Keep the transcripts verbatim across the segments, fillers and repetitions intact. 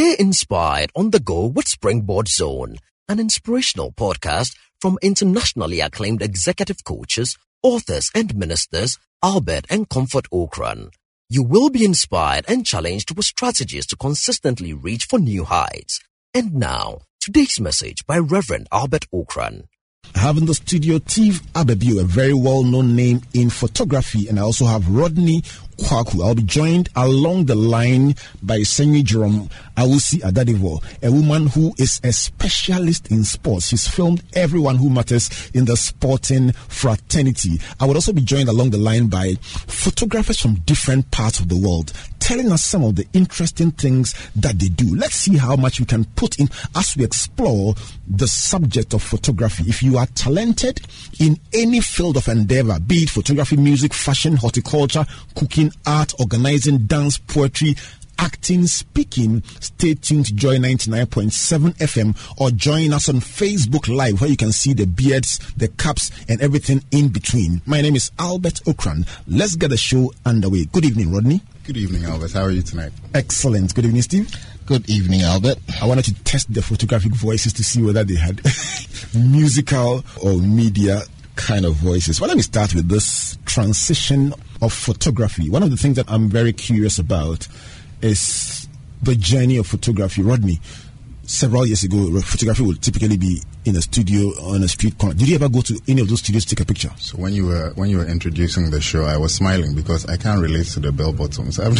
Stay inspired on the go with Springboard Zone, an inspirational podcast from internationally acclaimed executive coaches, authors and ministers Albert and Comfort Ocran. You will be inspired and challenged with strategies to consistently reach for new heights. And now, today's message by Reverend Albert Ocran. I have in the studio Teve Abbebe, a very well-known name in photography, and I also have Rodney Kwaku. I'll be joined along the line by Senyo Jerome Awusi Adadevoh, a woman who is a specialist in sports. She's filmed everyone who matters in the sporting fraternity. I would also be joined along the line by photographers from different parts of the world, telling us some of the interesting things that they do. Let's see how much we can put in as we explore the subject of photography. If you are talented in any field of endeavor, be it photography, music, fashion, horticulture, cooking, art, organizing, dance, poetry, acting, speaking, stay tuned to Joy ninety-nine point seven F M, or join us on Facebook Live, where you can see the beards, the caps, and everything in between. My name is Albert Ocran. Let's get the show underway. Good evening, Rodney. Good evening, Albert. How are you tonight? Excellent. Good evening, Steve. Good evening, Albert. I wanted to test the photographic voices to see whether they had musical or media kind of voices. Well, let me start with this transition of photography. One of the things that I'm very curious about is the journey of photography. Rodney, several years ago, photography would typically be in a studio on a street corner. Did you ever go to any of those studios to take a picture? So when you were when you were introducing the show, I was smiling because I can't relate to the bell bottoms. I'm,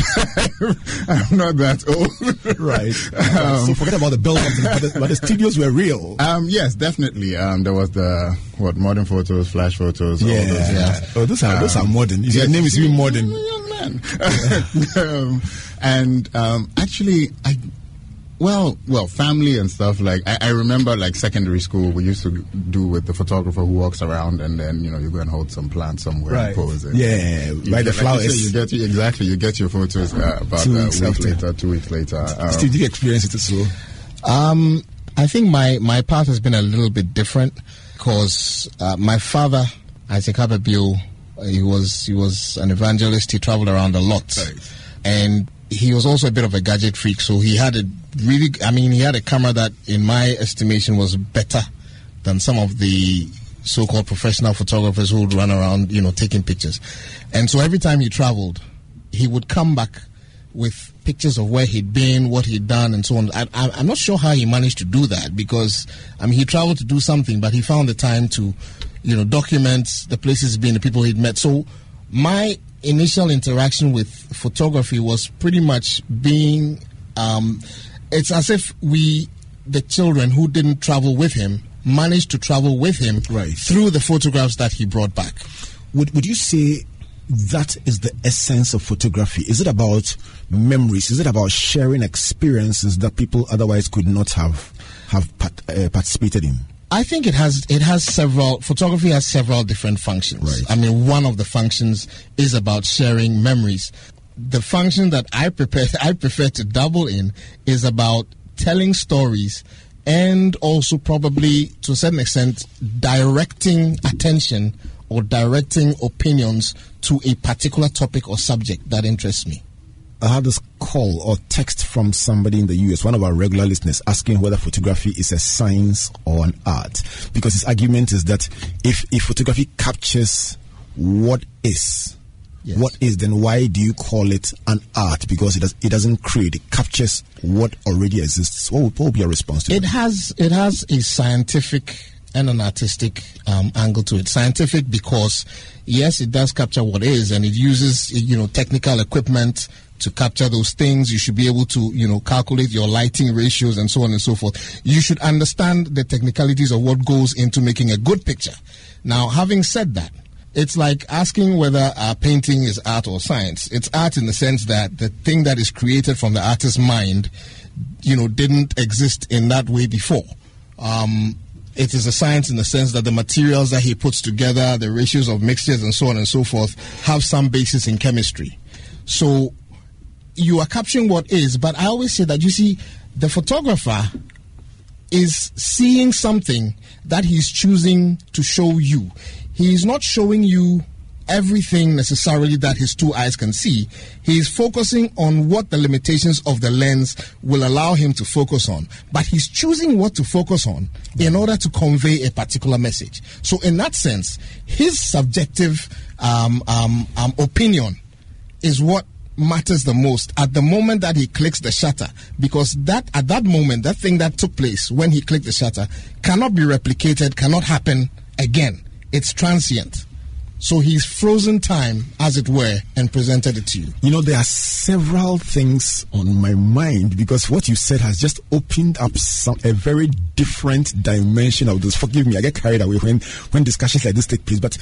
I'm not that old, right? Um, so forget about the bell bottoms, but the, but the studios were real. Um, yes, definitely. Um, there was the what modern photos, flash photos. Yeah, all those yeah. Oh, those are um, those are modern. Yes, your name is even modern, young man. Yeah. um, and um, actually, I. Well, well, family and stuff. Like I, I remember, like secondary school, we used to do with the photographer who walks around, and then you know you go and hold some plant somewhere, right, and pose it. Yeah, you by get, the flowers. Like you, you get exactly. You get your photos uh, about two weeks, uh, week later, two weeks later. Um, Steve, did you experience it as well? Um, I think my my path has been a little bit different because uh, my father, Isaac Abebio, he was he was an evangelist. He traveled around a lot, right. And he was also a bit of a gadget freak, so he had a really, I mean, he had a camera that, in my estimation, was better than some of the so-called professional photographers who would run around, you know, taking pictures. And so every time he traveled, he would come back with pictures of where he'd been, what he'd done, and so on. I, I, I'm not sure how he managed to do that because, I mean, he traveled to do something, but he found the time to, you know, document the places he'd been, the people he'd met. So my initial interaction with photography was pretty much being um it's as if we the children who didn't travel with him managed to travel with him, right, through the photographs that he brought back. Would would you say that is the essence of photography? Is it about memories? Is it about sharing experiences that people otherwise could not have have part, uh, participated in? I think it has it has several photography has several different functions. Right. I mean, one of the functions is about sharing memories. The function that I prepare I prefer to double in is about telling stories and also probably to a certain extent directing attention or directing opinions to a particular topic or subject that interests me. I had this call or text from somebody in the U S, one of our regular listeners, asking whether photography is a science or an art. Because his argument is that if, if photography captures what is, yes, what is, then why do you call it an art? Because it, does, it doesn't create, it captures what already exists. What would, what would be your response to that? It has, it has a scientific and an artistic um, angle to it. Scientific because, yes, it does capture what is, and it uses, you know, technical equipment to capture those things. You should be able to, you know, calculate your lighting ratios and so on and so forth. You should understand the technicalities of what goes into making a good picture. Now, having said that, it's like asking whether a painting is art or science. It's art in the sense that the thing that is created from the artist's mind, you know, didn't exist in that way before. Um, it is a science in the sense that the materials that he puts together, the ratios of mixtures and so on and so forth, have some basis in chemistry. So you are capturing what is, but I always say that, you see, the photographer is seeing something that he's choosing to show you. He is not showing you everything necessarily that his two eyes can see. He is focusing on what the limitations of the lens will allow him to focus on, but he's choosing what to focus on in order to convey a particular message. So in that sense, his subjective um, um, um, opinion is what matters the most at the moment that he clicks the shutter, because that at that moment, that thing that took place when he clicked the shutter cannot be replicated, cannot happen again. It's transient. So he's frozen time, as it were, and presented it to you. You know, there are several things on my mind, because what you said has just opened up some, a very different dimension of this. Forgive me, I get carried away when, when discussions like this take place. But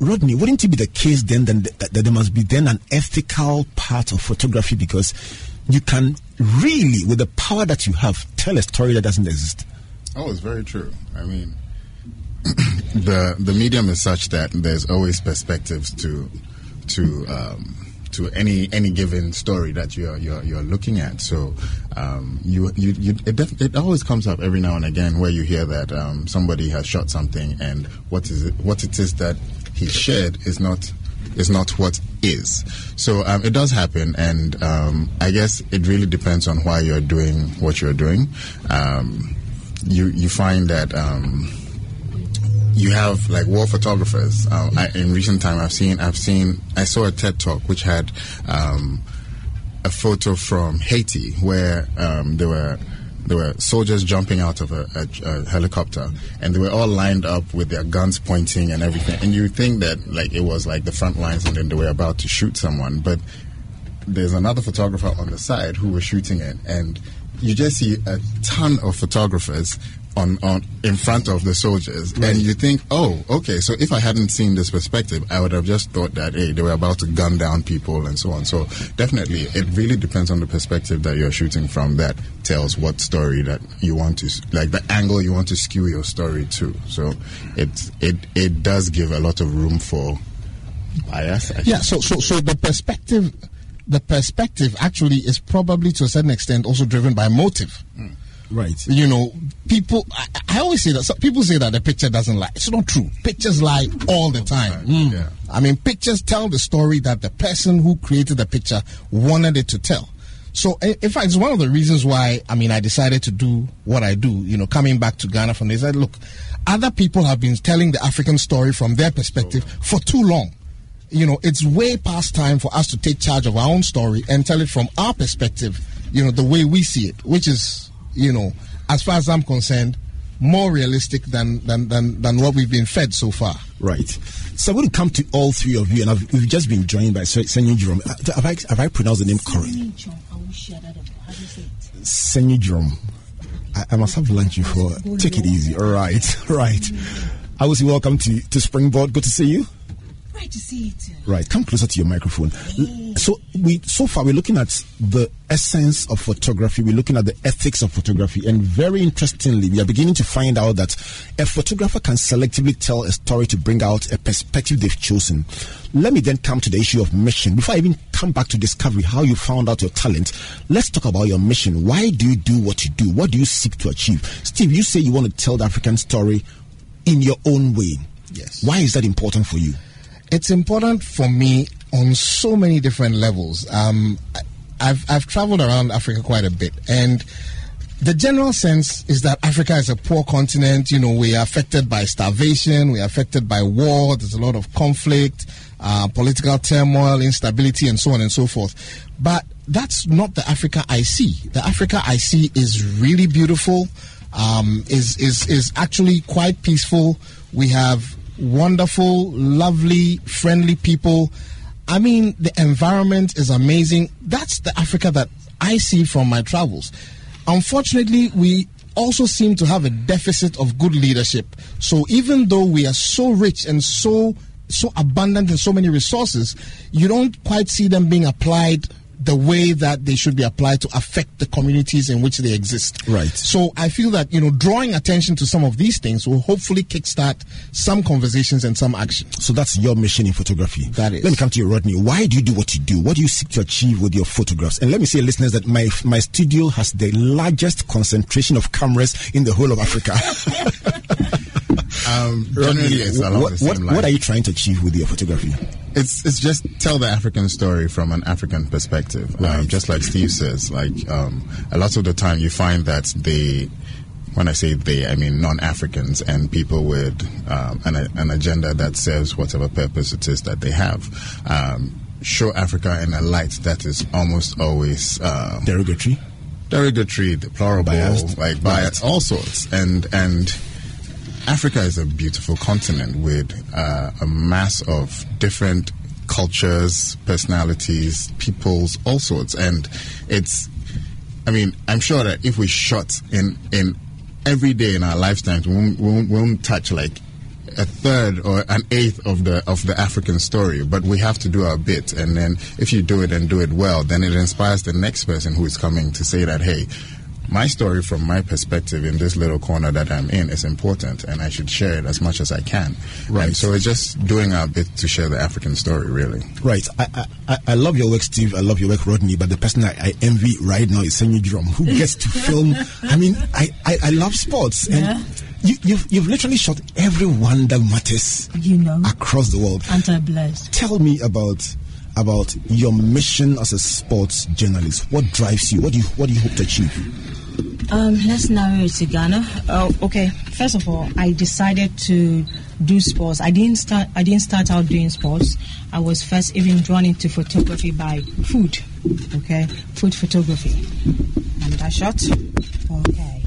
Rodney, wouldn't it be the case then that, that there must be then an ethical part of photography, because you can really, with the power that you have, tell a story that doesn't exist? Oh, it's very true. I mean... The the medium is such that there's always perspectives to to um, to any any given story that you're you're, you're looking at. So um, you you, you it, def- it always comes up every now and again where you hear that um, somebody has shot something, and what is it, what it is that he shared is not is not what is. So um, it does happen, and um, I guess it really depends on why you're doing what you're doing. Um, you you find that. Um, You have like war photographers. Um, I, in recent time, I've seen, I've seen, I saw a TED talk which had um, a photo from Haiti where um, there were there were soldiers jumping out of a, a, a helicopter, and they were all lined up with their guns pointing and everything. And you think that like it was like the front lines, and then they were about to shoot someone, but there's another photographer on the side who was shooting it, and you just see a ton of photographers on, on in front of the soldiers, right. And you think, oh, okay, so if I hadn't seen this perspective, I would have just thought that, hey, they were about to gun down people and so on. So definitely, it really depends on the perspective that you're shooting from that tells what story that you want to, like the angle you want to skew your story to. So it it it does give a lot of room for bias. I yeah. So so so the perspective, the perspective actually is probably to a certain extent also driven by motive. Mm. Right. You know, people, I, I always say that, so people say that the picture doesn't lie. It's not true. Pictures lie all the time. Mm. Yeah. I mean, pictures tell the story that the person who created the picture wanted it to tell. So, in fact, it's one of the reasons why, I mean, I decided to do what I do, you know, coming back to Ghana from there. I said, look, other people have been telling the African story from their perspective oh. for too long. You know, it's way past time for us to take charge of our own story and tell it from our perspective, you know, the way we see it, which is... you know, as far as I'm concerned, more realistic than, than, than, than what we've been fed so far. Right. So I'm going to come to all three of you, and I've, we've just been joined by Senyo Jerome. Have I, have I pronounced the name correctly? Senyo Jerome. I, I must have lunch before. Take it easy. All right. All right. I was welcome to, to Springboard. Good to see you. Right to see it. Right, come closer to your microphone. Hey. So we, so far, we're looking at the essence of photography. We're looking at the ethics of photography, and very interestingly, we are beginning to find out that a photographer can selectively tell a story to bring out a perspective they've chosen. Let me then come to the issue of mission. Before I even come back to discovery, how you found out your talent, let's talk about your mission. Why do you do what you do? What do you seek to achieve? Steve, you say you want to tell the African story in your own way. Yes. Why is that important for you? It's important for me on so many different levels. Um, I've I've traveled around Africa quite a bit, and the general sense is that Africa is a poor continent. You know, we are affected by starvation, we are affected by war, there's a lot of conflict, uh, political turmoil, instability, and so on and so forth. But that's not the Africa I see. The Africa I see is really beautiful, um, is, is, is actually quite peaceful. We have wonderful, lovely, friendly people. I mean, the environment is amazing. That's the Africa that I see from my travels. Unfortunately, we also seem to have a deficit of good leadership. So even though we are so rich and so so abundant in so many resources, you don't quite see them being applied the way that they should be applied to affect the communities in which they exist. Right. So I feel that, you know, drawing attention to some of these things will hopefully kickstart some conversations and some action. So that's your mission in photography. That is. Let me come to you, Rodney. Why do you do what you do? What do you seek to achieve with your photographs? And let me say, listeners, that my my studio has the largest concentration of cameras in the whole of Africa. Um, generally, it's along what, the same what, line. What are you trying to achieve with your photography? It's it's just tell the African story from an African perspective. Right. Um, just like Steve says, like um, a lot of the time you find that they, when I say they, I mean non-Africans and people with um, an, an agenda that serves whatever purpose it is that they have. Um, show Africa in a light that is almost always um, derogatory. Derogatory, deplorable, biased, like bias, all sorts, and and Africa is a beautiful continent with uh, a mass of different cultures, personalities, peoples, all sorts, and it's. I mean, I'm sure that if we shot in in every day in our lifetimes, we won't, we won't, we won't touch like a third or an eighth of the of the African story, but we have to do our bit, and then if you do it and do it well, then it inspires the next person who is coming to say that, hey, my story from my perspective in this little corner that I'm in is important, and I should share it as much as I can. Right. And so it's just doing our bit to share the African story, really. Right. I I, I love your work, Steve. I love your work, Rodney. But the person I, I envy right now is Senyo Jerome, who gets to film. I mean, I, I, I love sports. And yeah. You, you've, you've literally shot everyone that matters, you know, across the world. And I'm blessed. Tell me about about your mission as a sports journalist. What drives you? What do you What do you hope to achieve? Um, let's narrow it to Ghana. Uh, okay, first of all, I decided to do sports. I didn't start. I didn't start out doing sports. I was first even drawn into photography by food. Okay, food photography. And I shot. Okay.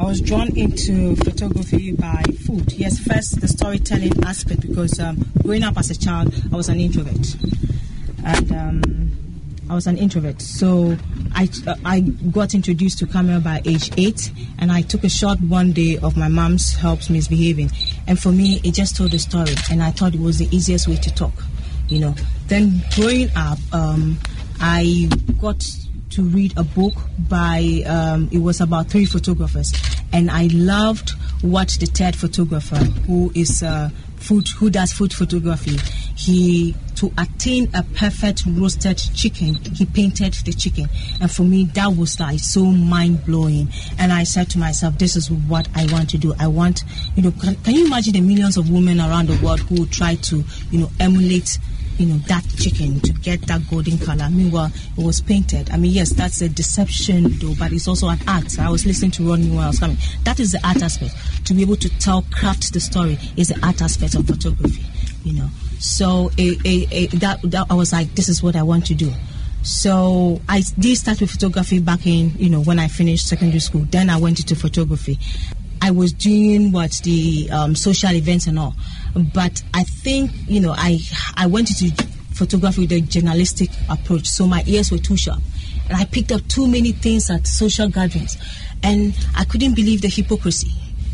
I was drawn into photography by food. Yes, first the storytelling aspect, because um, growing up as a child, I was an introvert, and um, I was an introvert. So I uh, I got introduced to camera by age eight, and I took a shot one day of my mom's helps misbehaving, and for me it just told a story, and I thought it was the easiest way to talk, you know. Then growing up, um, I got to read a book by um, it was about three photographers, and I loved what the third photographer, who is uh, food, who does food photography, he to attain a perfect roasted chicken, he painted the chicken, and for me that was like so mind blowing. And I said to myself, this is what I want to do. I want, you know, can, can you imagine the millions of women around the world who try to, you know, emulate, you know, that chicken to get that golden color? Meanwhile, it was painted. I mean, yes, that's a deception, though, but it's also an art. I was listening to Rodney while I was coming. That is the art aspect. To be able to tell, craft the story is the art aspect of photography, you know. So it, it, it, that, that I was like, this is what I want to do. So I did start with photography back in, you know, when I finished secondary school. Then I went into photography. I was doing what the um, social events and all, but I think, you know, I I went into photography with a journalistic approach, so my ears were too sharp, and I picked up too many things at social gatherings, and I couldn't believe the hypocrisy,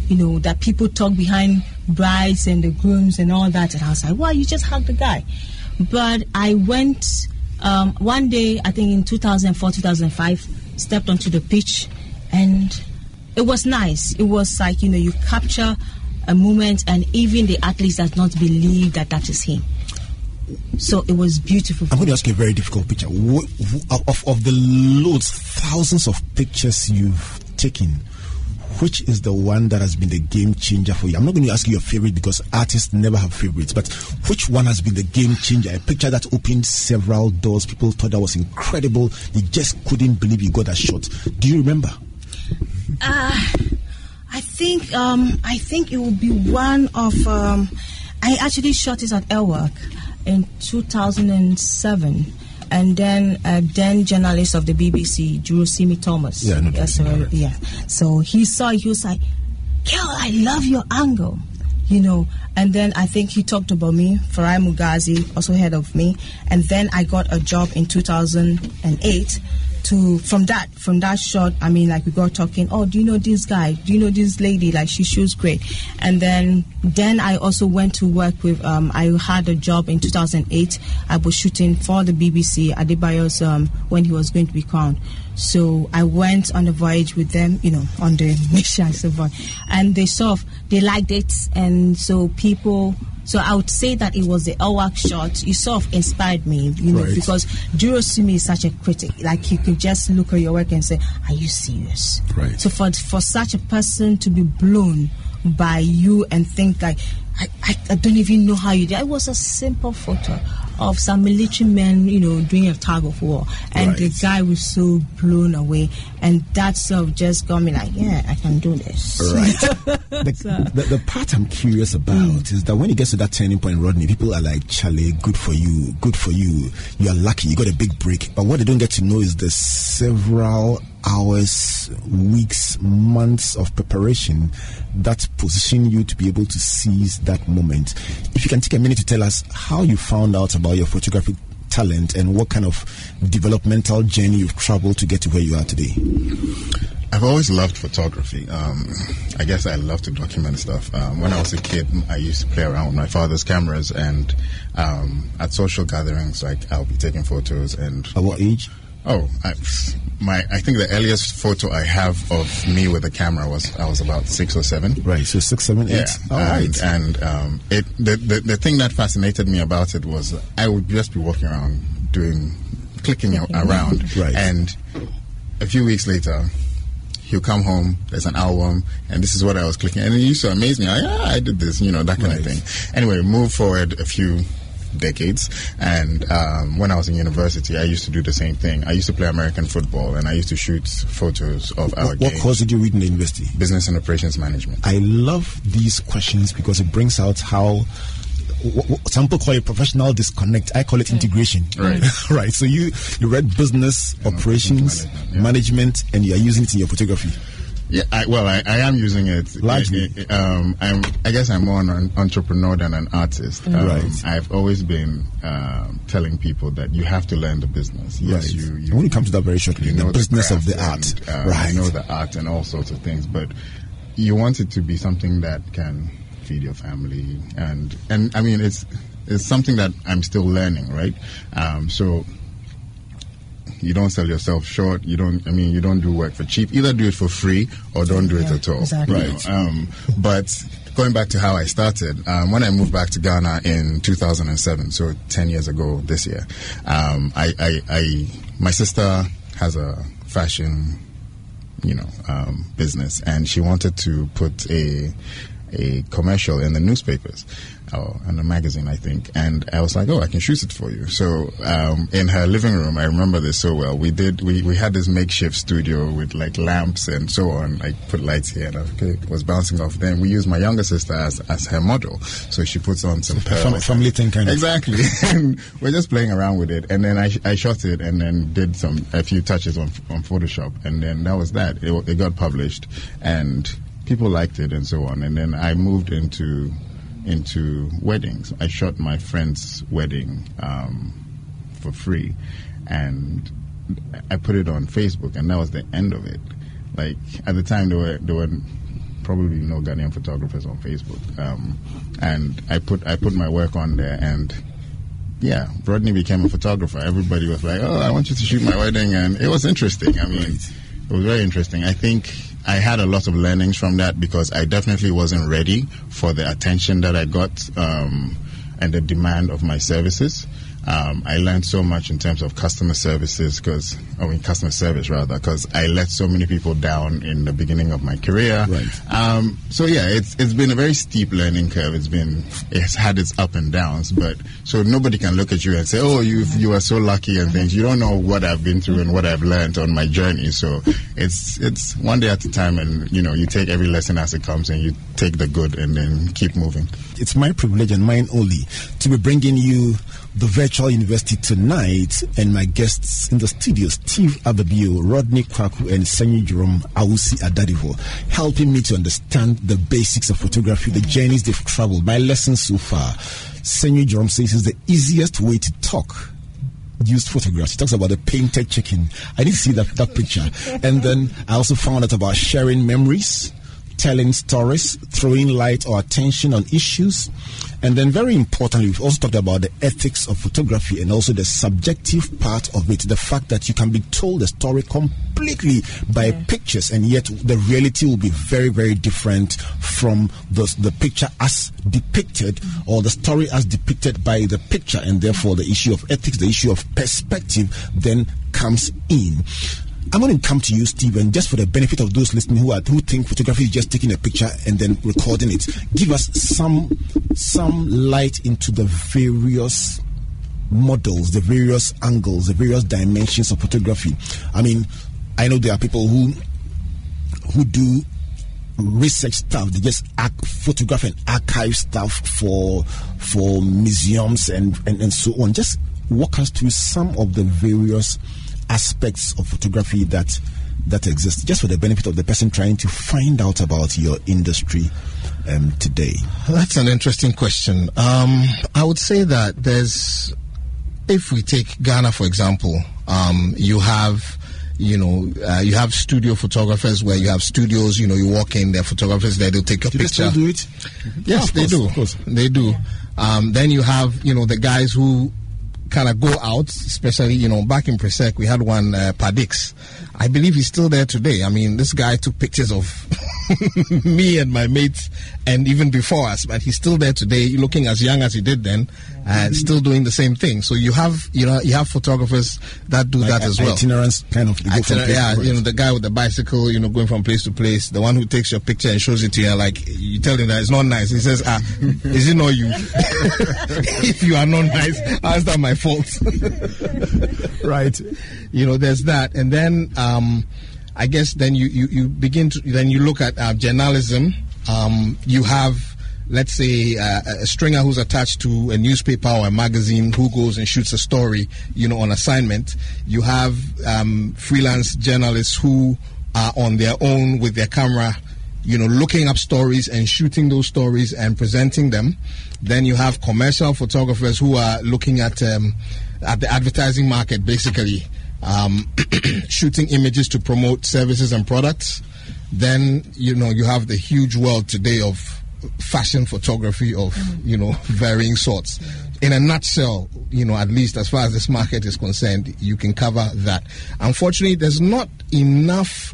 you know, that people talk behind brides and the grooms and all that, and I was like, wow, you just hugged the guy. But I went um, one day, I think in two thousand four, two thousand five, stepped onto the pitch, and it was nice. It was like, you know, you capture a moment, and even the athletes does not believe that that is him. So it was beautiful. I'm going to ask you a very difficult picture. What, of, of the loads, thousands of pictures you've taken, which is the one that has been the game changer for you? I'm not going to ask you your favorite, because artists never have favorites, but which one has been the game changer? A picture that opened several doors. People thought that was incredible. They just couldn't believe you got that shot. Do you remember? Uh, I think um, I think it would be one of. Um, I actually shot it at Elwark in two thousand seven, and then uh, then journalist of the B B C, Durosimi Thomas. Yeah, no, yes, no, yeah. So he saw it. He was like, "Girl, I love your angle," you know. And then I think he talked about me. Farai Mugazi also heard of me, and then I got a job in two thousand eight. To from that from that shot, I mean, like we got talking. Oh, do you know this guy? Do you know this lady? Like she shoots great. And then then I also went to work with. Um, I had a job in two thousand eight. I was shooting for the B B C Adebayo's um, when he was going to be crowned. So I went on a voyage with them, you know, on the mission, and they saw, they liked it, and so people So I would say that it was the Elwak shot. You sort of inspired me, you know, right. because Durosimi is such a critic. Like, you could just look at your work and say, are you serious? Right. So for for such a person to be blown by you and think like, I, I, I don't even know how you did. It was a simple photo of some military men, you know, doing a tug of war, and right. the guy was so blown away, and that sort of just got me like, yeah, I can do this. Right. the, so. the, the part I'm curious about mm. is that when it gets to that turning point, Rodney, people are like, Charlie, good for you, good for you. You are lucky, you got a big break. But what they don't get to know is the several hours, weeks, months of preparation that position you to be able to seize that moment. If you can take a minute to tell us how you found out about your photographic talent and what kind of developmental journey you've traveled to get to where you are today. I've always loved photography. Um, I guess I love to document stuff. Um, when I was a kid, I used to play around with my father's cameras, and um, at social gatherings, like, I'll be taking photos. And at what age? Oh, I, my! I think the earliest photo I have of me with a camera was I was about six or seven. Right, so six, seven, eight. Yeah. All right. And, and um, it the, the the thing that fascinated me about it was I would just be walking around doing, clicking around. Right. And a few weeks later, he'll come home. There's an album, and this is what I was clicking, and it used to amaze me. I ah, I did this, you know, that kind right. of thing. Anyway, move forward a few decades, and um, when I was in university, I used to do the same thing. I used to play American football, and I used to shoot photos of our what, what games. What course did you read in the university? Business and Operations Management. I love these questions because it brings out how what, what, some people call it professional disconnect. I call it integration. Right. Right. So you, you read business, yeah, operations, management, yeah. management, and you are using it in your photography. Yeah, I, well, I, I am using it. Largely. I, I, um, I'm, I guess I'm more an entrepreneur than an artist. Um, right. I've always been um, telling people that you have to learn the business. Yes, right. you, you. When it comes to that very shortly, the business of the art. And, um, right. You know the art and all sorts of things, but you want it to be something that can feed your family. And, and I mean, it's, it's something that I'm still learning, right? Um, so... You don't sell yourself short. You don't. I mean, you don't do work for cheap. Either do it for free or don't do yeah, it at all. Exactly. Right. Um, but going back to how I started, um, when I moved back to Ghana in two thousand seven, so ten years ago this year, um, I, I, I, my sister has a fashion, you know, um, business, and she wanted to put a a commercial in the newspapers. Oh, and a magazine, I think. And I was like, oh, I can shoot it for you. So um, in her living room, I remember this so well. We did. We, we had this makeshift studio with, like, lamps and so on. I put lights here, and I was bouncing off. Then we used my younger sister as, as her model. So she puts on some pearls. Family, family thing kind of. Exactly. And we're just playing around with it. And then I, I shot it and then did some a few touches on, on Photoshop. And then that was that. It, it got published. And people liked it and so on. And then I moved into... into weddings. I shot my friend's wedding um, for free, and I put it on Facebook, and that was the end of it. Like, at the time, there were there were probably no Ghanaian photographers on Facebook, um, and I put I put my work on there, and yeah, Rodney became a photographer. Everybody was like, "Oh, I want you to shoot my wedding," and it was interesting. I mean, it was very interesting. I think I had a lot of learnings from that because I definitely wasn't ready for the attention that I got um, and the demand of my services. Um, I learned so much in terms of customer services because, I mean, customer service rather, because I let so many people down in the beginning of my career. Right. Um, so yeah, it's it's been a very steep learning curve. It's been it's had its up and downs, but so nobody can look at you and say, oh, you you are so lucky and things. You don't know what I've been through and what I've learned on my journey. So it's it's one day at a time, and you know you take every lesson as it comes, and you take the good and then keep moving. It's my privilege and mine only to be bringing you the virtual university tonight, and my guests in the studios, Teve Abbebe, Rodney Kwaku, and Senyo Jerome Awusi Adadevoh, helping me to understand the basics of photography, the journeys they've traveled, my lessons so far. Senyo Jerome says it's the easiest way to talk. Used photographs. He talks about the painted chicken. I didn't see that, that picture. And then I also found out about sharing memories, telling stories, throwing light or attention on issues. And then very importantly, we've also talked about the ethics of photography and also the subjective part of it. The fact that you can be told the story completely by yeah. pictures, and yet the reality will be very, very different from the, the picture as depicted, or the story as depicted by the picture. And therefore, the issue of ethics, the issue of perspective then comes in. I'm going to come to you, Stephen, just for the benefit of those listening who are who think photography is just taking a picture and then recording it. Give us some some light into the various models, the various angles, the various dimensions of photography. I mean, I know there are people who who do research stuff. They just photograph and archive stuff for for museums and, and, and so on. Just walk us through some of the various aspects of photography that that exist, just for the benefit of the person trying to find out about your industry um, today. That's an interesting question. Um, I would say that there's, if we take Ghana for example, um, you have, you know, uh, you have studio photographers where you have studios. You know, you walk in, there are photographers there. They'll take a do picture. They still do it? Yes, oh, they course, do. Of course. They do. Um, then you have, you know, the guys who kind of go out, especially, you know, back in Presec, we had one, uh, Padix. I believe he's still there today. I mean, this guy took pictures of me and my mates and even before us, but he's still there today, looking as young as he did then, and uh, mm-hmm. still doing the same thing. So you have, you know, you have photographers that do like that a, as well. Itinerance kind of. Itiner- yeah, you know, the guy with the bicycle, you know, going from place to place, the one who takes your picture and shows it to you, like, you tell him that it's not nice. He says, ah, is it not you? If you are not nice, how's that my fault? Right. You know, there's that. And then, um, I guess then you, you, you begin to, then you look at uh, journalism. Um, you have, let's say, uh, a stringer who's attached to a newspaper or a magazine who goes and shoots a story, you know, on assignment. You have um, freelance journalists who are on their own with their camera, you know, looking up stories and shooting those stories and presenting them. Then you have commercial photographers who are looking at um, at the advertising market, basically. Um, shooting images to promote services and products. Then, you know, you have the huge world today of fashion photography of, you know, varying sorts. In a nutshell, you know, at least as far as this market is concerned, you can cover that. Unfortunately, there's not enough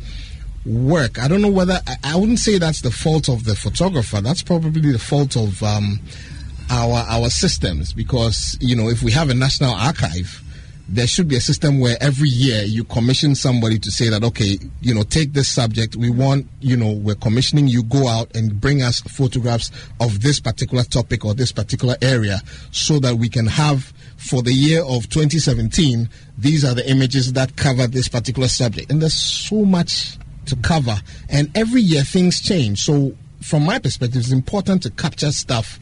work. I don't know whether, I, I wouldn't say that's the fault of the photographer. That's probably the fault of um, our our systems, because, you know, if we have a national archive, there should be a system where every year you commission somebody to say that, okay, you know, take this subject. We want, you know, we're commissioning you, go out and bring us photographs of this particular topic or this particular area, so that we can have, for the year of twenty seventeen, these are the images that cover this particular subject. And there's so much to cover. And every year things change. So from my perspective, it's important to capture stuff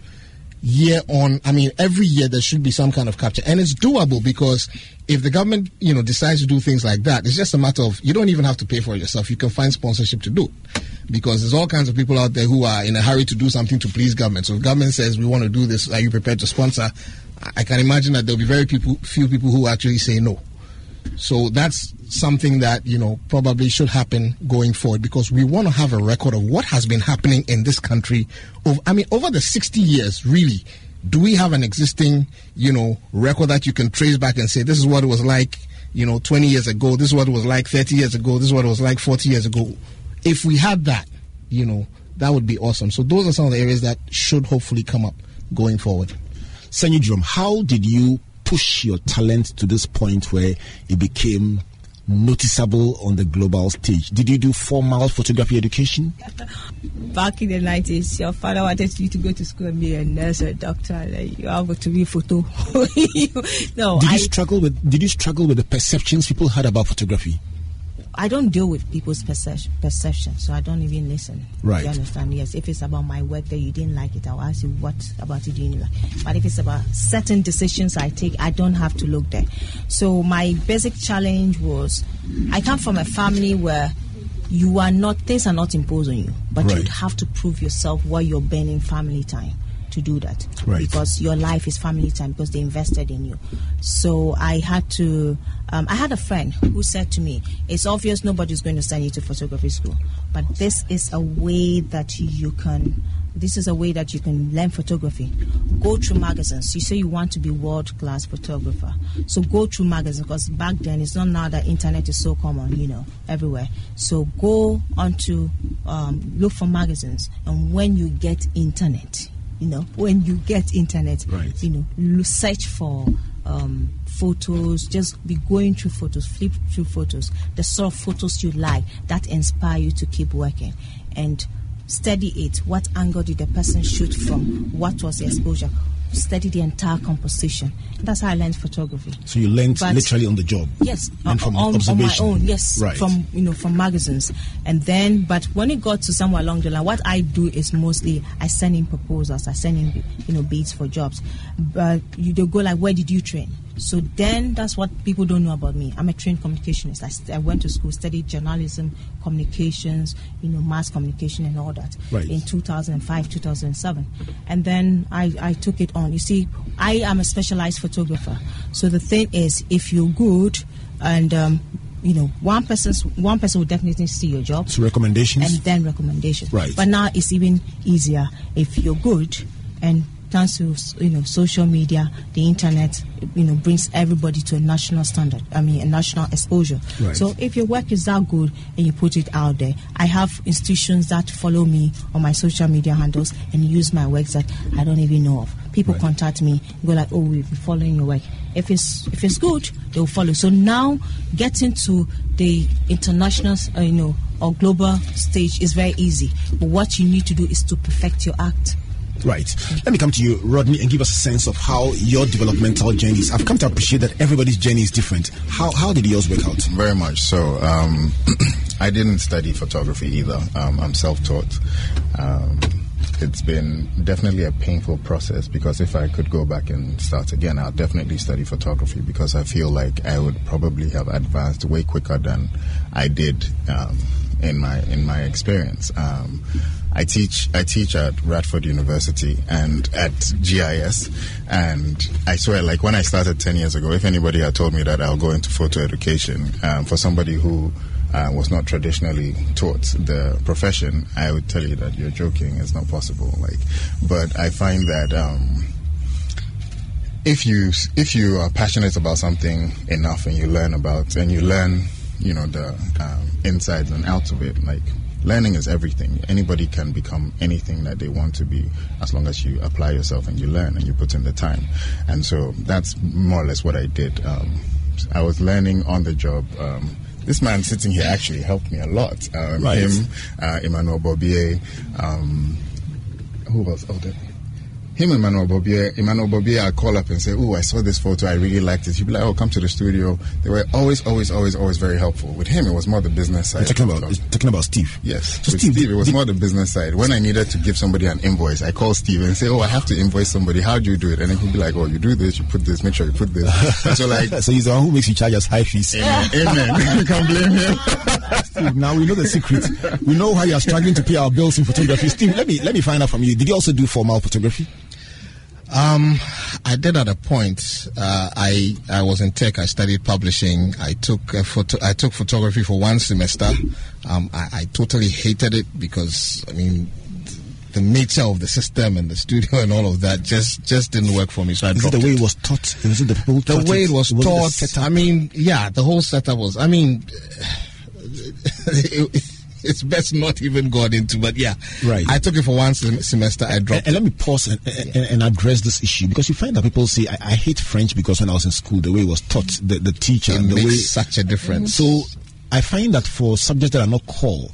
year on. I mean, every year there should be some kind of capture, and it's doable, because if the government, you know, decides to do things like that, it's just a matter of, you don't even have to pay for it yourself. You can find sponsorship to do it, because there's all kinds of people out there who are in a hurry to do something to please government. So if government says, we want to do this, are you prepared to sponsor? I can imagine that there'll be very people, few people who actually say no. So that's something that, you know, probably should happen going forward, because we want to have a record of what has been happening in this country. Over, I mean, over the sixty years, really, do we have an existing, you know, record that you can trace back and say, this is what it was like, you know, twenty years ago, this is what it was like thirty years ago, this is what it was like forty years ago? If we had that, you know, that would be awesome. So those are some of the areas that should hopefully come up going forward. Senyo Jerome, how did you push your talent to this point where it became noticeable on the global stage? Did you do formal photography education? Back in the nineties, your father wanted you to go to school and be a nurse or a doctor. Like, you have to be photo. no, did I, you struggle with? Did you struggle with the perceptions people had about photography? I don't deal with people's perception, perception, so I don't even listen. Right. You understand? Yes. If it's about my work that you didn't like it, I'll ask you what about it you didn't like. But if it's about certain decisions I take, I don't have to look there. So my basic challenge was, I come from a family where you are not, things are not imposed on you, but right. you have to prove yourself while you're burning family time. to do that, right? Because your life is family time, because they invested in you. So I had to, um, I had a friend who said to me, it's obvious nobody's going to send you to photography school, but this is a way that you can, this is a way that you can learn photography. Go through magazines. You say you want to be world-class photographer, so go through magazines, because back then, it's not now that internet is so common, you know, everywhere. So go on to um, look for magazines, and when you get internet, you know, when you get internet, right. you know, search for um, photos, just be going through photos, flip through photos, the sort of photos you like that inspire you to keep working, and study it. What angle did the person shoot from? What was the exposure? Study the entire composition. That's how I learned photography. So you learned but literally on the job? Yes, and from on, observation. On my own, yes, right. From, you know, from magazines. And then, but when it got to somewhere along the line, what I do is mostly I send in proposals, I send in, you know, bids for jobs. But you they go like, where did you train? So then that's what people don't know about me. I'm a trained communicationist. I, st- I went to school, studied journalism, communications, you know, mass communication and all that, right. In two thousand five, two thousand seven. And then I, I took it on. You see, I am a specialized photographer. So the thing is, if you're good and... Um, you know, one person's one person will definitely see your job. So recommendations? And then recommendations. Right. But now it's even easier if you're good, and thanks to, you know, social media, the internet, you know, brings everybody to a national standard. I mean, a national exposure. Right. So if your work is that good and you put it out there, I have institutions that follow me on my social media handles and use my works that I don't even know of. People right. contact me, go like, oh, we'll be following your work. If it's if it's good, they'll follow. So now getting to the international, uh, you know, or global stage is very easy. But what you need to do is to perfect your act. Right. Let me come to you, Rodney, and give us a sense of how your developmental journey is. I've come to appreciate that everybody's journey is different. How how did yours work out? Very much so. Um, I didn't study photography either. Um, I'm self-taught. Um, it's been definitely a painful process, because if I could go back and start again, I'll definitely study photography, because I feel like I would probably have advanced way quicker than I did um, in my in my experience. Um, I teach I teach at Radford University and at G I S, and I swear, like, when I started ten years ago, if anybody had told me that I'll go into photo education, um, for somebody who uh, was not traditionally taught the profession, I would tell you that you're joking, it's not possible. Like, but I find that um, if you if you are passionate about something enough and you learn about and you learn, you know, the um, insides and outs of it, like. Learning is everything. Anybody can become anything that they want to be, as long as you apply yourself and you learn and you put in the time. And so that's more or less what I did. Um, I was learning on the job. Um, this man sitting here actually helped me a lot. Um, right. Him, uh, Emmanuel Bobier, um, who else? Oh, there. Him and Emmanuel Bobier, Emmanuel Bobier, I call up and say, oh, I saw this photo, I really liked it. He'd be like, oh, come to the studio. They were always, always, always, always very helpful. With him, it was more the business side. You're talking about, you're talking about Steve. Yes. So With Steve, Steve, it was the, more the business side. When I needed to give somebody an invoice, I call Steve and say, oh, I have to invoice somebody. How do you do it? And then he'd be like, oh, you do this, you put this, make sure you put this. So, like, so he's the one who makes you charge us high fees. Amen. Amen. You can blame him. Steve, now we know the secret. We know why you're struggling to pay our bills in photography. Steve, let me, let me find out from you. Did you also do formal photography? Um, I did at a point. Uh, I I was in tech. I studied publishing. I took a photo. I took photography for one semester. Um, I, I totally hated it, because I mean, the nature of the system and the studio and all of that just, just didn't work for me. So I dropped it. Is it the way it was taught? Is it the people taught it? The way it was taught. I mean, yeah, the whole setup was. I mean. it, it, It's best not even got into, but yeah. Right. I took it for one sem- semester, I dropped and, and it. And let me pause and, and, yeah. and address this issue, because you find that people say, I, I hate French because when I was in school, the way it was taught, the, the teacher, it and the makes way. Such a difference. So I find that for subjects that are not core,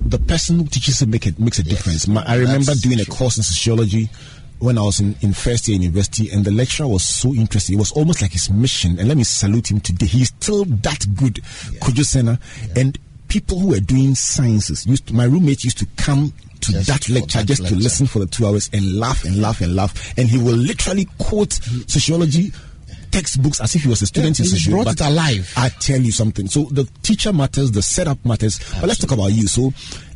the person who teaches it, make it makes a yes. difference. My, I remember That's doing true. a course in sociology when I was in, in first year university, and the lecturer was so interesting. It was almost like his mission. And let me salute him today. He's still that good, yeah. Kojo Sena. Yeah. And people who were doing sciences, used to, my roommate used to come to yes, that lecture that just lecture. to listen for the two hours and laugh and laugh and laugh. And he will literally quote sociology textbooks as if he was a student yeah, in sociology. Brought it alive. I tell you something. So the teacher matters, the setup matters. Absolutely. But let's talk about you. So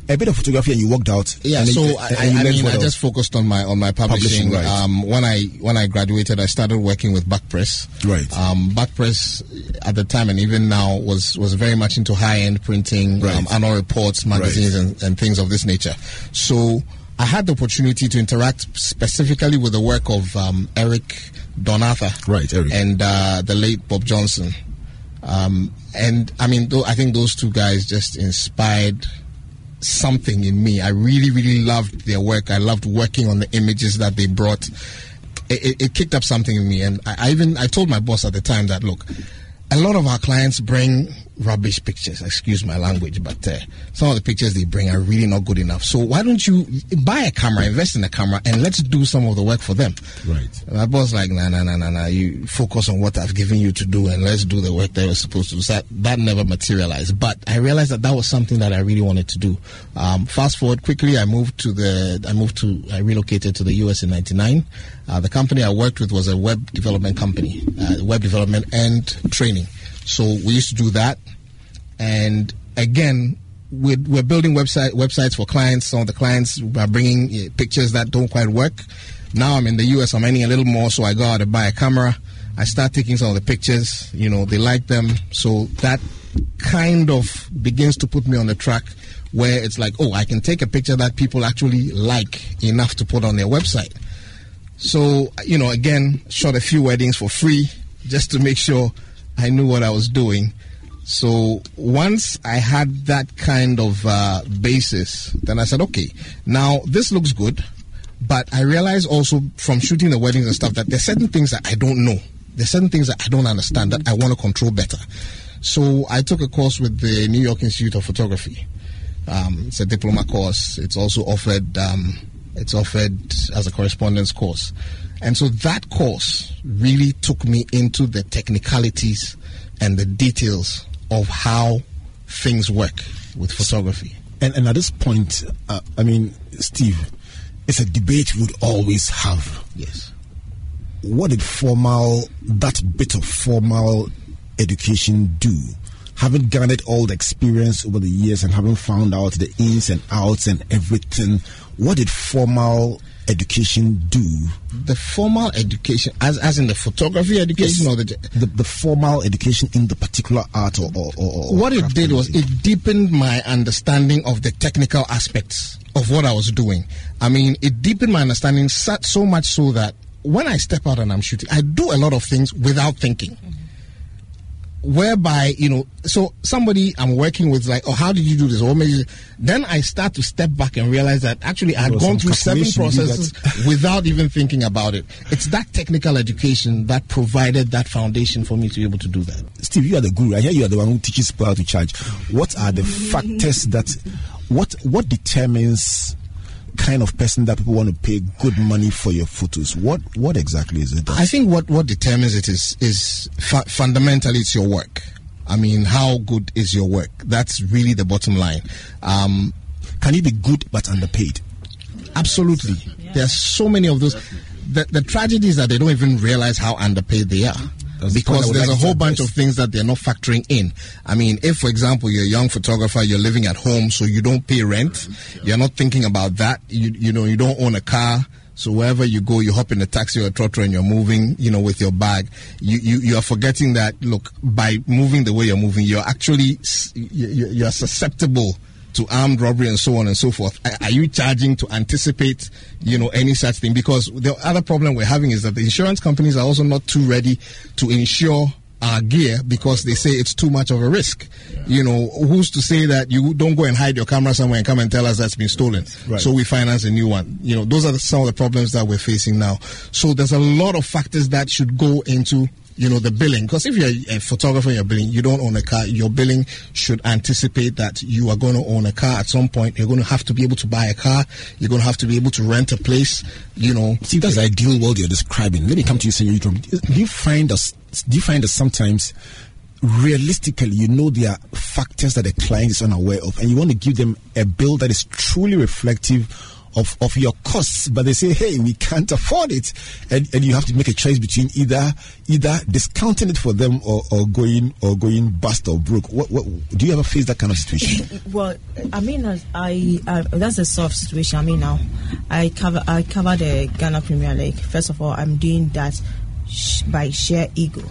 a bit of photography and you worked out. Yeah, so you, I, I mean, I just focused on my on my publishing. publishing right. um, when I when I graduated, I started working with Back Press. Right. Um, Back Press at the time and even now was was very much into high end printing, right. um, annual reports, magazines, right. and, and things of this nature. So I had the opportunity to interact specifically with the work of um, Eric Donatha, right, Eric, and uh, the late Bob Johnson. Um, and I mean, th- I think those two guys just inspired something in me. I really, really loved their work. I loved working on the images that they brought. It, it, it kicked up something in me, and I, I even I told my boss at the time that, look, a lot of our clients bring rubbish pictures. Excuse my language, but uh, some of the pictures they bring are really not good enough. So why don't you buy a camera, invest in a camera, and let's do some of the work for them. Right. And my boss like, nah, nah, nah, nah, nah. You focus on what I've given you to do, and let's do the work that we're supposed to do. So that, that never materialized. But I realized that that was something that I really wanted to do. Um, fast forward quickly, I moved to the, I moved to, I relocated to the U S in ninety-nine. Uh, the company I worked with was a web development company, uh, web development and training. So we used to do that. And again, we're, we're building website, websites for clients. Some of the clients are bringing pictures that don't quite work. Now I'm in the U S, I'm earning a little more, so I go out and buy a camera. I start taking some of the pictures. You know, they like them. So that kind of begins to put me on the track where it's like, oh, I can take a picture that people actually like enough to put on their website. So, you know, again, shot a few weddings for free just to make sure I knew what I was doing. So once I had that kind of uh, basis, then I said, okay, now this looks good. But I realized also from shooting the weddings and stuff that there's certain things that I don't know. There's certain things that I don't understand that I want to control better. So I took a course with the New York Institute of Photography. Um, it's a diploma course. It's also offered, um, it's offered as a correspondence course. And so that course really took me into the technicalities and the details of how things work with photography. And, and at this point, uh, I mean, Steve, it's a debate we would always have. Yes. What did formal, that bit of formal education do? Having garnered all the experience over the years and having found out the ins and outs and everything, what did formal education do? The formal education, as as in the photography education, yes, or the, the the formal education in the particular art or, or, or what it did was it deepened my understanding of the technical aspects of what I was doing. I mean, it deepened my understanding so, so much so that when I step out and I'm shooting, I do a lot of things without thinking. Mm-hmm. Whereby, you know, so somebody I'm working with is like, oh, how did you do this? Or maybe then I start to step back and realize that actually I had gone through seven processes without even thinking about it. It's that technical education that provided that foundation for me to be able to do that. Steve, you are the guru. I hear you are the one who teaches people how to charge. What are the factors that, what what determines kind of person that people want to pay good money for your photos? What what exactly is it? That's I think what, what determines it is is fu- fundamentally it's your work. I mean, how good is your work? That's really the bottom line. Um, Can you be good but underpaid? Absolutely. Yeah. There are so many of those. The, the tragedy is that they don't even realize how underpaid they are. That's because there's like a whole bunch of things that they're not factoring in. I mean, if, for example, you're a young photographer, you're living at home, so you don't pay rent. Yeah. You're not thinking about that. You you know, you don't own a car. So wherever you go, you hop in a taxi or a trotter and you're moving, you know, with your bag. You you, you are forgetting that, look, by moving the way you're moving, you're actually, you're, you're susceptible to armed robbery and so on and so forth. Are you charging to anticipate, you know, any such thing? Because the other problem we're having is that the insurance companies are also not too ready to insure our gear because they say it's too much of a risk. Yeah. You know, who's to say that you don't go and hide your camera somewhere and come and tell us that's been stolen? Right. So we finance a new one. You know, those are some of the problems that we're facing now. So there's a lot of factors that should go into, you know, the billing. Because if you're a photographer and you're billing, you don't own a car, your billing should anticipate that you are going to own a car at some point. You're going to have to be able to buy a car. You're going to have to be able to rent a place, you know. See, that's the ideal world you're describing. Let me come to you, Senyo Jerome. Do you find us, do you find us sometimes, realistically, you know, there are factors that the client is unaware of, and you want to give them a bill that is truly reflective of, of your costs, but they say, hey, we can't afford it, and, and you have to make a choice between either either discounting it for them or, or going or going bust or broke. What, what do you ever face that kind of situation? Well, I mean, I, I uh, that's a soft situation. I mean, now I cover I cover the Ghana Premier League. First of all, I'm doing that sh- by sheer ego,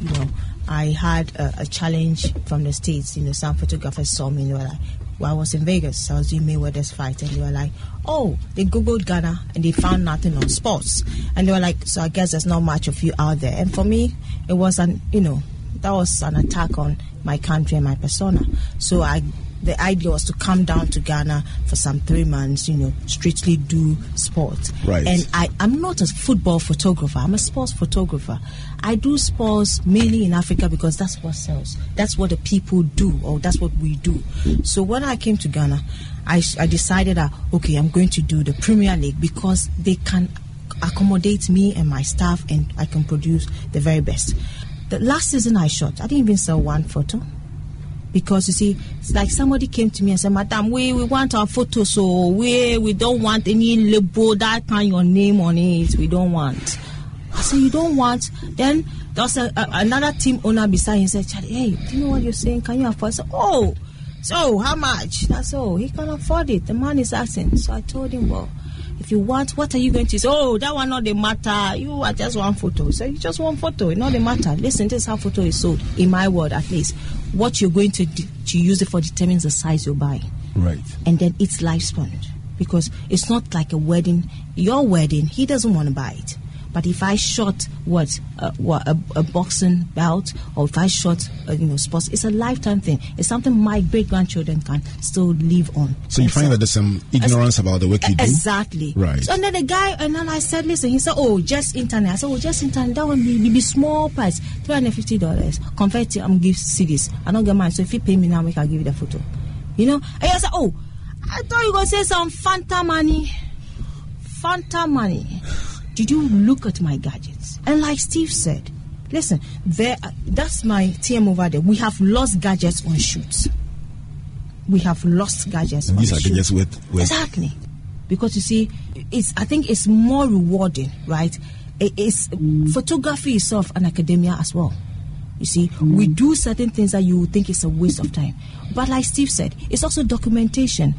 you know. I had a, a challenge from the States. You know, some photographers saw me and they were like, well, I was in Vegas, I was doing Mayweather's fight, and they were like, oh, they Googled Ghana and they found nothing on sports. And they were like, so I guess there's not much of you out there. And for me, it was an, you know, that was an attack on my country and my persona. So I, the idea was to come down to Ghana for some three months, you know, strictly do sports. Right. And I, I'm not a football photographer, I'm a sports photographer. I do sports mainly in Africa because that's what sells. That's what the people do, or that's what we do. So when I came to Ghana, I, I decided that, okay, I'm going to do the Premier League because they can accommodate me and my staff and I can produce the very best. The last season I shot, I didn't even sell one photo. Because, you see, it's like somebody came to me and said, Madam, we, we want our photo, so we we don't want any label that kind your name on it. We don't want. I said, you don't want? Then there was a, a, another team owner beside him said, hey, do you know what you're saying? Can you afford it? I said, oh, so how much? That's all. He can afford it. The man is asking. So I told him, well, if you want, what are you going to say? Oh, that one not the matter. You are just one photo. So you just one photo. Not the matter. Listen, this is how photo is sold. In my world, at least. What you're going to, de- to use it for determines the size you buy. Right. And then its lifespan. Because it's not like a wedding. Your wedding, he doesn't want to buy it. But if I shot what, uh, what a, a boxing belt, or if I shot uh, you know sports, it's a lifetime thing. It's something my great grandchildren can still live on. So you find so, that there's some ignorance about the work you do. Exactly. Right. So, and then the guy, and then I said, listen, he said, oh, just internet. I said, oh, just internet. That would be, be small price, three hundred fifty dollars. Compared to I'm give C Ds. I don't get mine. So if you pay me now, I can give you the photo. You know. And I said, oh, I thought you were gonna say some Fanta money, Fanta money. Did you look at my gadgets? And like Steve said, listen, there. That's my team over there. We have lost gadgets on shoots. We have lost gadgets and on these shoots. These are gadgets with, with... Exactly. Because you see, it's. I think it's more rewarding, right? It, it's mm. Photography is sort of an academia as well. You see, mm. we do certain things that you think is a waste of time. But like Steve said, it's also documentation.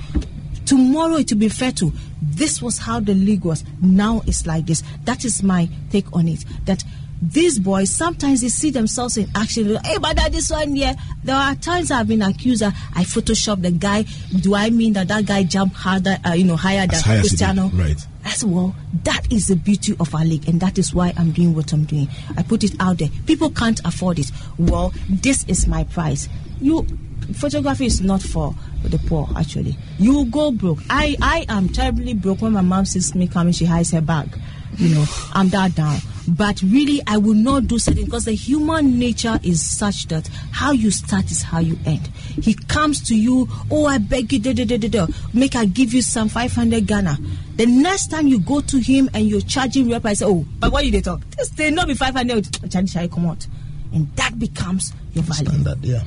Tomorrow it will be fair to, this was how the league was, now it's like this. That is my take on it. That these boys, sometimes they see themselves in action. Hey, but that this one, yeah. There are times I've been accused that I photoshopped the guy. Do I mean that that guy jumped harder, uh, you know, higher than Cristiano? Right. As well, that is the beauty of our league, and that is why I'm doing what I'm doing. I put it out there. People can't afford it. Well, this is my price. You... Photography is not for the poor, actually. You go broke. I, I am terribly broke. When my mom sees me coming, she hides her bag. You know, I'm that down. But really, I will not do something because the human nature is such that how you start is how you end. He comes to you, oh, I beg you, da, da, da, da, da. Make I give you some five hundred Ghana. The next time you go to him and you're charging rep, I say, oh, but why did they talk? This day not be five hundred. Charlie, shall I come out? And that becomes your value. Standard, yeah.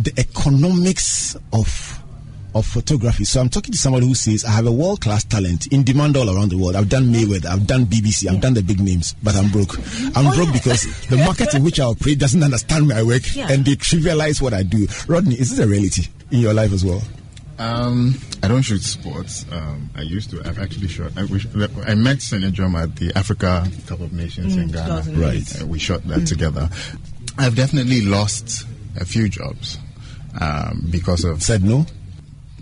The economics of of photography. So I'm talking to somebody who says, I have a world-class talent in demand all around the world. I've done Mayweather, I've done B B C, I've yeah. done the big names, but I'm broke. I'm oh, broke yeah. because the market in which I operate doesn't understand my work yeah. and they trivialize what I do. Rodney, is this a reality in your life as well? Um, I don't shoot sports. Um, I used to. I've actually shot. I, wish, I met Sonia Joma at the Africa Cup of Nations mm, in Ghana. Right. Uh, we shot that mm. together. I've definitely lost a few jobs. Um, because of said no.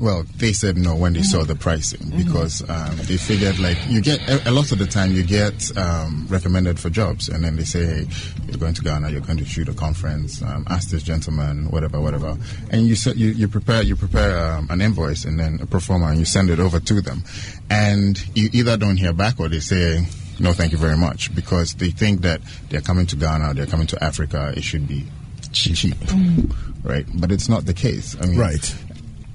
Well, they said no when they mm-hmm. saw the pricing mm-hmm. because um, they figured like you get a, a lot of the time you get um, recommended for jobs and then they say, hey, you're going to Ghana, you're going to shoot a conference, um, ask this gentleman, whatever, whatever, and you you, you prepare you prepare um, an invoice and then a pro forma and you send it over to them, and you either don't hear back or they say, no, thank you very much, because they think that they're coming to Ghana, they're coming to Africa, it should be cheap, right? But it's not the case. I mean, right.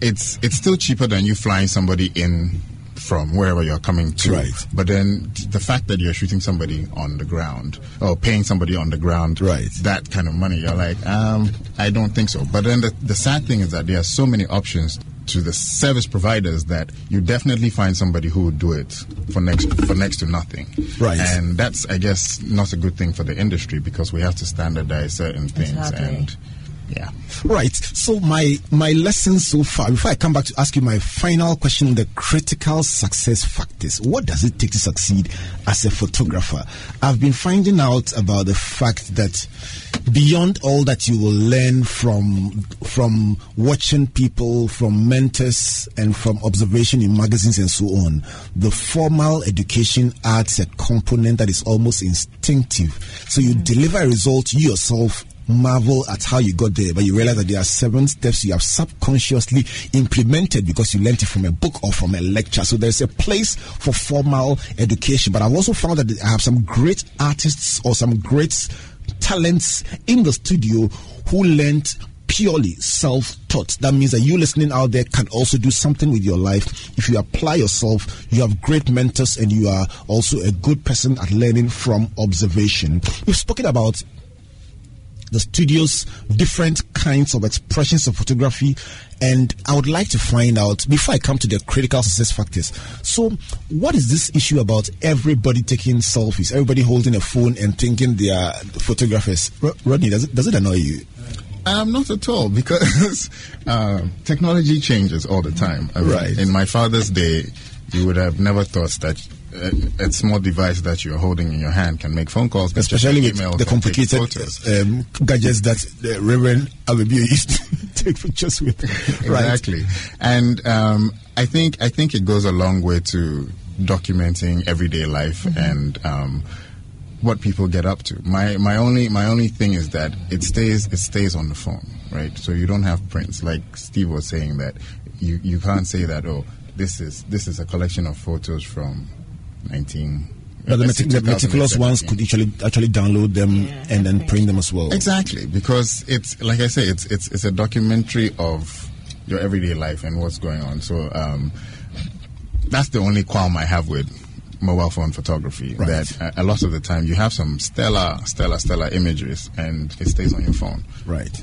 It's it's still cheaper than you flying somebody in from wherever you're coming to. Right. But then the fact that you're shooting somebody on the ground or paying somebody on the ground, right, that kind of money, you're like, um, I don't think so. But then the, the sad thing is that there are so many options to the service providers that you definitely find somebody who will do it for next for next to nothing. Right. And that's, I guess, not a good thing for the industry, because we have to standardize certain things. Exactly. And yeah. Right. So my my lesson so far, before I come back to ask you my final question on the critical success factors, what does it take to succeed as a photographer? I've been finding out about the fact that beyond all that you will learn from from watching people, from mentors, and from observation in magazines and so on, the formal education adds a component that is almost instinctive. So you mm-hmm. deliver a result you yourself marvel at how you got there, but you realize that there are seven steps you have subconsciously implemented because you learned it from a book or from a lecture. So there's a place for formal education, but I've also found that I have some great artists or some great talents in the studio who learned purely self-taught. That means that you listening out there can also do something with your life. If you apply yourself, you have great mentors, and you are also a good person at learning from observation. We've spoken about the studio's different kinds of expressions of photography, and I would like to find out, before I come to the critical success factors, so what is this issue about everybody taking selfies, everybody holding a phone and thinking they are photographers? Rodney, does it, does it annoy you? Um, not at all, because uh, technology changes all the time. I mean, right. In my father's day, you would have never thought that a, a small device that you're holding in your hand can make phone calls, especially with the complicated um, gadgets that uh, Reverend Abebio used to take pictures with. Right. Exactly, and um, I think I think it goes a long way to documenting everyday life mm-hmm. and um, what people get up to. My my only my only thing is that it stays it stays on the phone, right? So you don't have prints, like Steve was saying, that you you can't say that oh this is this is a collection of photos from nineteen But the, metic- the meticulous ones could actually actually download them yeah, and then print them as well. Exactly, because it's like I say, it's it's it's a documentary of your everyday life and what's going on. So um, that's the only qualm I have with mobile phone photography. Right. That a, a lot of the time you have some stellar, stellar, stellar images, and it stays on your phone. Right.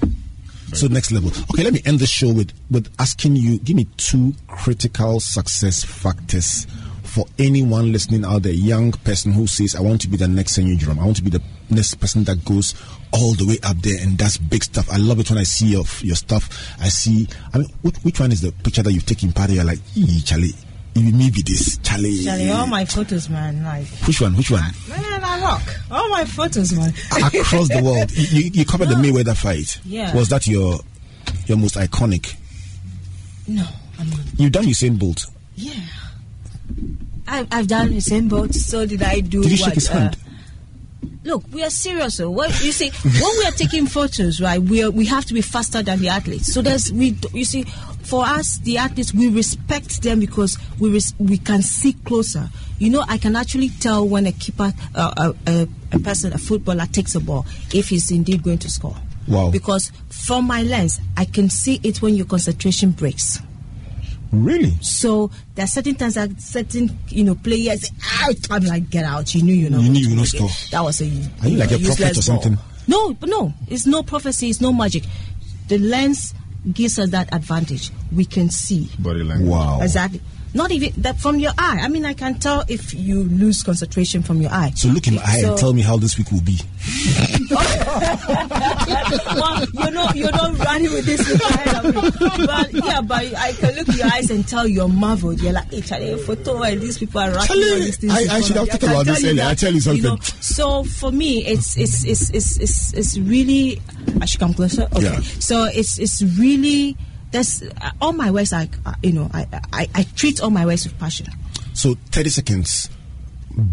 So next level. Okay, let me end the show with with asking you. Give me two critical success factors for anyone listening out there, young person who says, I want to be the next Senyo Jerome. I want to be the next person that goes all the way up there and does big stuff. I love it when I see your, your stuff. I see, I mean, which, which one is the picture that you've taken part of? You're like, Charlie, maybe this, Charlie. Charlie, all my photos, man. Like, which one? Which one? Man, I rock. All my photos, man. Across the world. You, you covered no. the Mayweather fight. Yeah. Was that your your most iconic? No, I'm not. You've done Usain Bolt. Yeah. I've, I've done the same boat, so did I do Did you what, shake his uh, hand? Look, we are serious. So what, you see, when we are taking photos, right, we are, we have to be faster than the athletes. So there's, we, you see, for us, the athletes, we respect them because we res- we can see closer. You know, I can actually tell when a keeper, uh, a, a person, a footballer takes a ball, if he's indeed going to score. Wow. Because from my lens, I can see it when your concentration breaks. Really? So there are certain times that certain you know players out. I'm like, get out! You knew you know. You knew you know score. That was a. Are you like a prophet or something? No, but no, it's no prophecy. It's no magic. The lens gives us that advantage. We can see. Body language. Wow. Exactly. Not even that from your eye. I mean, I can tell if you lose concentration from your eye. So look in my eye so, and tell me how this week will be. Well, you're not you're not running with this week ahead of me. But yeah, but I can look in your eyes and tell you're marveled. You're like, hey, Charlie, photo and these people are running. I, I should have thought about this earlier. I tell you something. You know, so for me, it's it's it's it's it's, it's really. I should come closer. Okay. Yeah. So it's it's really. That's uh, all my works. I, uh, you know, I, I, I treat all my works with passion. So thirty seconds.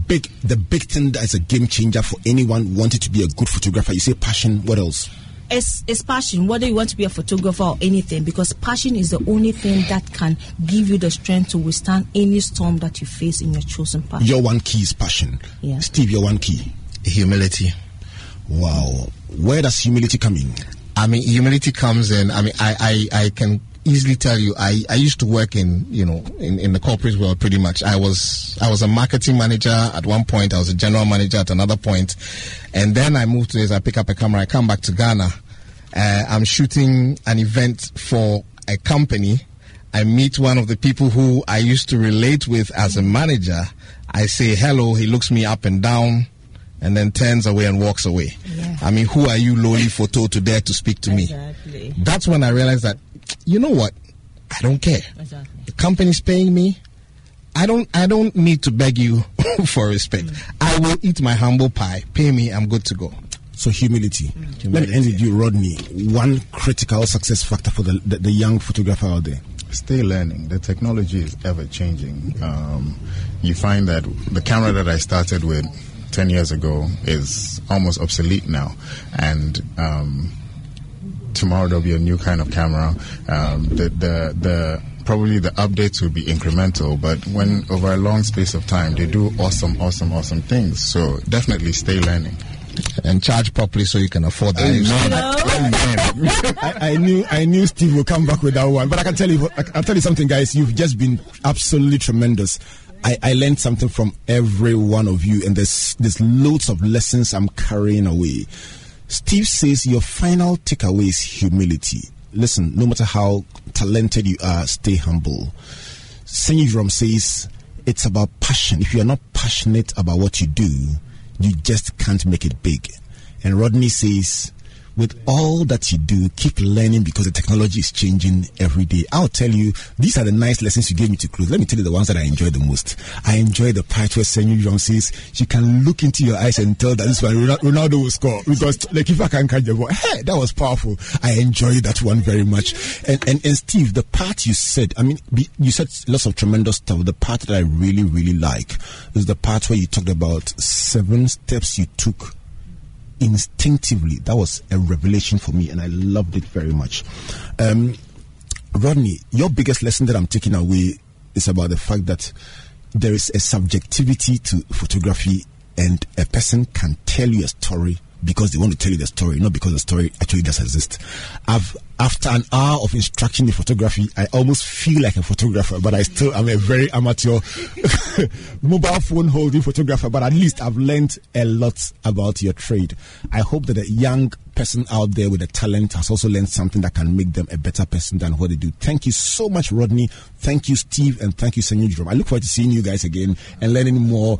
Big, the big thing that is a game changer for anyone wanting to be a good photographer. You say passion. What else? It's it's passion. Whether you want to be a photographer or anything, because passion is the only thing that can give you the strength to withstand any storm that you face in your chosen path. Your one key is passion. Yeah. Steve, your one key. Humility. Wow. Where does humility come in? I mean, humility comes in. I mean, I, I, I can easily tell you, I, I used to work in, you know, in, in the corporate world pretty much. I was I was a marketing manager at one point. I was a general manager at another point. And then I moved to this. I pick up a camera. I come back to Ghana. Uh, I'm shooting an event for a company. I meet one of the people who I used to relate with as a manager. I say hello, he looks me up and down, and then turns away and walks away. Yeah. I mean, who are you, lowly photo, to dare to speak to exactly. me? That's when I realized that, you know what? I don't care. Exactly. The company's paying me. I don't I don't need to beg you for respect. Mm. I will eat my humble pie. Pay me, I'm good to go. So humility. Mm. humility. Let me end with you, Rodney. One critical success factor for the, the, the young photographer out there. Stay learning. The technology is ever-changing. Um, you find that the camera that I started with ten years ago is almost obsolete now. And... Um, tomorrow there'll be a new kind of camera. Um, the, the the probably the updates will be incremental, but when over a long space of time, they do awesome, awesome, awesome things. So definitely stay learning. And charge properly so you can afford that. Amen. Amen. I, I knew I knew Steve would come back with that one, but I can tell you, I'll tell you something, guys. You've just been absolutely tremendous. I, I learned something from every one of you, and there's there's loads of lessons I'm carrying away. Steve says your final takeaway is humility. Listen, no matter how talented you are, stay humble. Senyo Jerome says it's about passion. If you're not passionate about what you do, you just can't make it big. And Rodney says, with all that you do, keep learning because the technology is changing every day. I'll tell you, these are the nice lessons you gave me to close. Let me tell you the ones that I enjoy the most. I enjoy the part where Senyo Jerome says you can look into your eyes and tell that this one Ronaldo will score because the keeper can't catch the ball. Hey, that was powerful. I enjoyed that one very much. And and, and Steve, the part you said, I mean, you said lots of tremendous stuff. The part that I really, really like is the part where you talked about seven steps you took instinctively. That was a revelation for me, and I loved it very much. um, Rodney, your biggest lesson that I'm taking away is about the fact that there is a subjectivity to photography, and a person can tell you a story because they want to tell you the story, not because the story actually does exist. I've, after an hour of instruction in photography, I almost feel like a photographer, but I still am a very amateur mobile phone holding photographer, but at least I've learned a lot about your trade. I hope that a young person out there with a talent has also learned something that can make them a better person than what they do. Thank you so much, Rodney. Thank you, Steve, and thank you, Senyo Jerome. I look forward to seeing you guys again and learning more